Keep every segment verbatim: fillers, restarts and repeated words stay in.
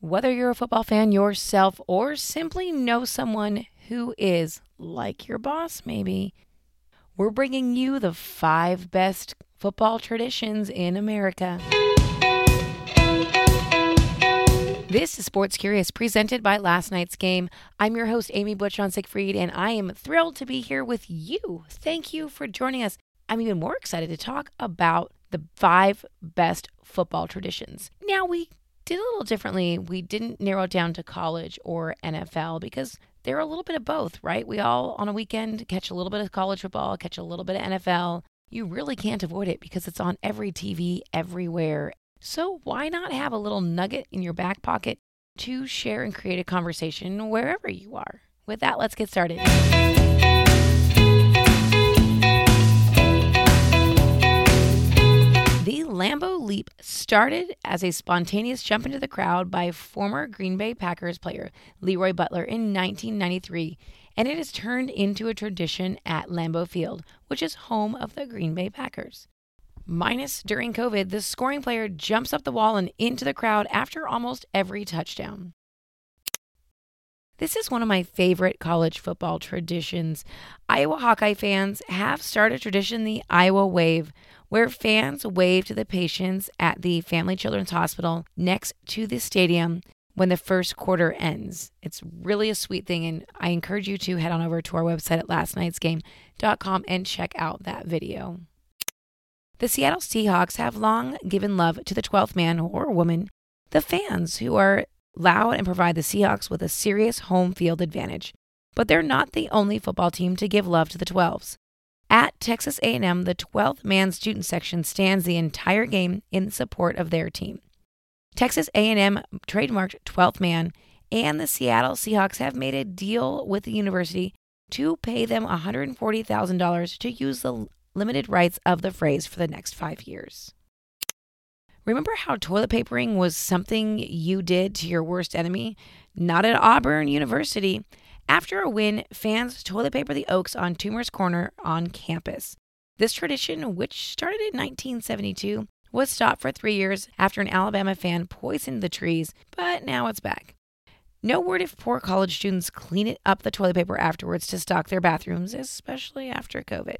Whether you're a football fan yourself or simply know someone who is, like your boss maybe, we're bringing you the five best football traditions in America. This is Sports Curious, presented by Last Night's Game. I'm your host, Amy Bachochin Siegfried, and I am thrilled to be here with you. Thank you for joining us. I'm even more excited to talk about the five best football traditions. Now, we did a little differently. We didn't narrow it down to college or N F L because they're a little bit of both, right? We all, on a weekend, catch a little bit of college football, catch a little bit of N F L. You really can't avoid it because it's on every T V, everywhere. So why not have a little nugget in your back pocket to share and create a conversation wherever you are? With that, let's get started. The Lambeau Leap started as a spontaneous jump into the crowd by former Green Bay Packers player Leroy Butler in nineteen ninety-three, and it has turned into a tradition at Lambeau Field, which is home of the Green Bay Packers. Minus during COVID, the scoring player jumps up the wall and into the crowd after almost every touchdown. This is one of my favorite college football traditions. Iowa Hawkeye fans have started a tradition, the Iowa Wave, where fans wave to the patients at the Family Children's Hospital next to the stadium when the first quarter ends. It's really a sweet thing, and I encourage you to head on over to our website at last nights game dot com and check out that video. The Seattle Seahawks have long given love to the twelfth man or woman, the fans, who are loud and provide the Seahawks with a serious home field advantage. But they're not the only football team to give love to the twelves. At Texas A and M, the twelfth man student section stands the entire game in support of their team. Texas A and M trademarked twelfth man, and the Seattle Seahawks have made a deal with the university to pay them one hundred forty thousand dollars to use the limited rights of the phrase for the next five years. Remember how toilet papering was something you did to your worst enemy? Not at Auburn University. After a win, fans toilet paper the Oaks on Toomer's Corner on campus. This tradition, which started in nineteen seventy-two, was stopped for three years after an Alabama fan poisoned the trees, but now it's back. No word if poor college students clean up the toilet paper afterwards to stock their bathrooms, especially after COVID.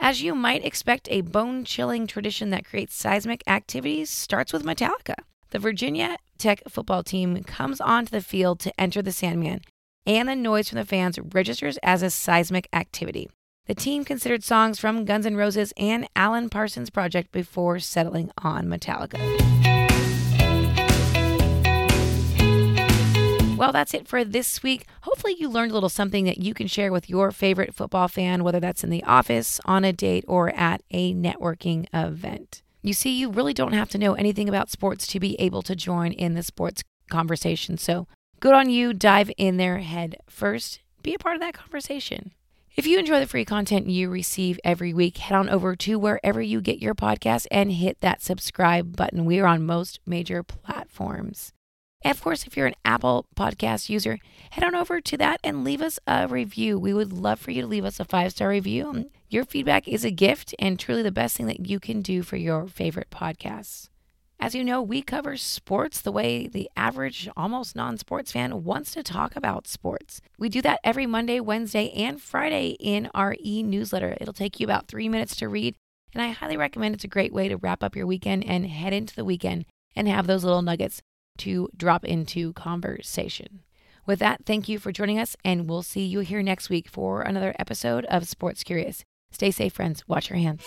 As you might expect, a bone-chilling tradition that creates seismic activities starts with Metallica. The Virginia Tech football team comes onto the field to enter the Sandman, and the noise from the fans registers as a seismic activity. The team considered songs from Guns N' Roses and Alan Parsons Project before settling on Metallica. Well, that's it for this week. Hopefully you learned a little something that you can share with your favorite football fan, whether that's in the office, on a date, or at a networking event. You see, you really don't have to know anything about sports to be able to join in the sports conversation. So good on you. Dive in there head first. Be a part of that conversation. If you enjoy the free content you receive every week, head on over to wherever you get your podcast and hit that subscribe button. We are on most major platforms. And of course, if you're an Apple Podcast user, head on over to that and leave us a review. We would love for you to leave us a five-star review. Your feedback is a gift and truly the best thing that you can do for your favorite podcasts. As you know, we cover sports the way the average, almost non-sports fan wants to talk about sports. We do that every Monday, Wednesday, and Friday in our e-newsletter. It'll take you about three minutes to read, and I highly recommend it's a great way to wrap up your weekend and head into the weekend and have those little nuggets to drop into conversation. With that, thank you for joining us, and we'll see you here next week for another episode of Sports Curious. Stay safe, friends. Wash your hands.